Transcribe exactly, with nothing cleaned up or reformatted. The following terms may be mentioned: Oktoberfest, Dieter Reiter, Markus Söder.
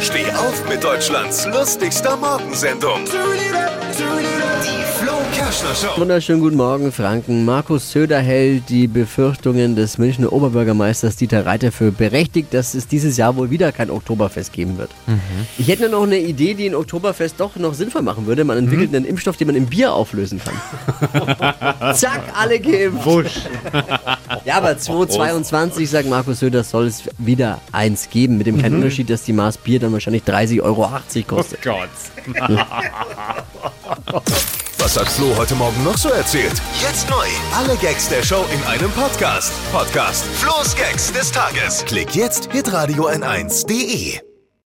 Steh auf mit Deutschlands lustigster Morgensendung. Die Flo Kerschner Show. Wunderschönen guten Morgen, Franken. Markus Söder hält die Befürchtungen des Münchner Oberbürgermeisters Dieter Reiter für berechtigt, dass es dieses Jahr wohl wieder kein Oktoberfest geben wird. Mhm. Ich hätte nur noch eine Idee, die ein Oktoberfest doch noch sinnvoll machen würde. Man entwickelt mhm. einen Impfstoff, den man im Bier auflösen kann. Zack, alle geimpft. Wusch. Ja, aber zweitausendzweiundzwanzig, sagt Markus Söder, soll es wieder eins geben. Mit dem kleinen mhm. Unterschied, dass die Maß Bier dann wahrscheinlich dreißig Euro achtzig kostet. Oh Gott. Was hat Flo heute Morgen noch so erzählt? Jetzt neu. Alle Gags der Show in einem Podcast. Podcast Flo's Gags des Tages. Klick jetzt, hitradio n eins punkt de.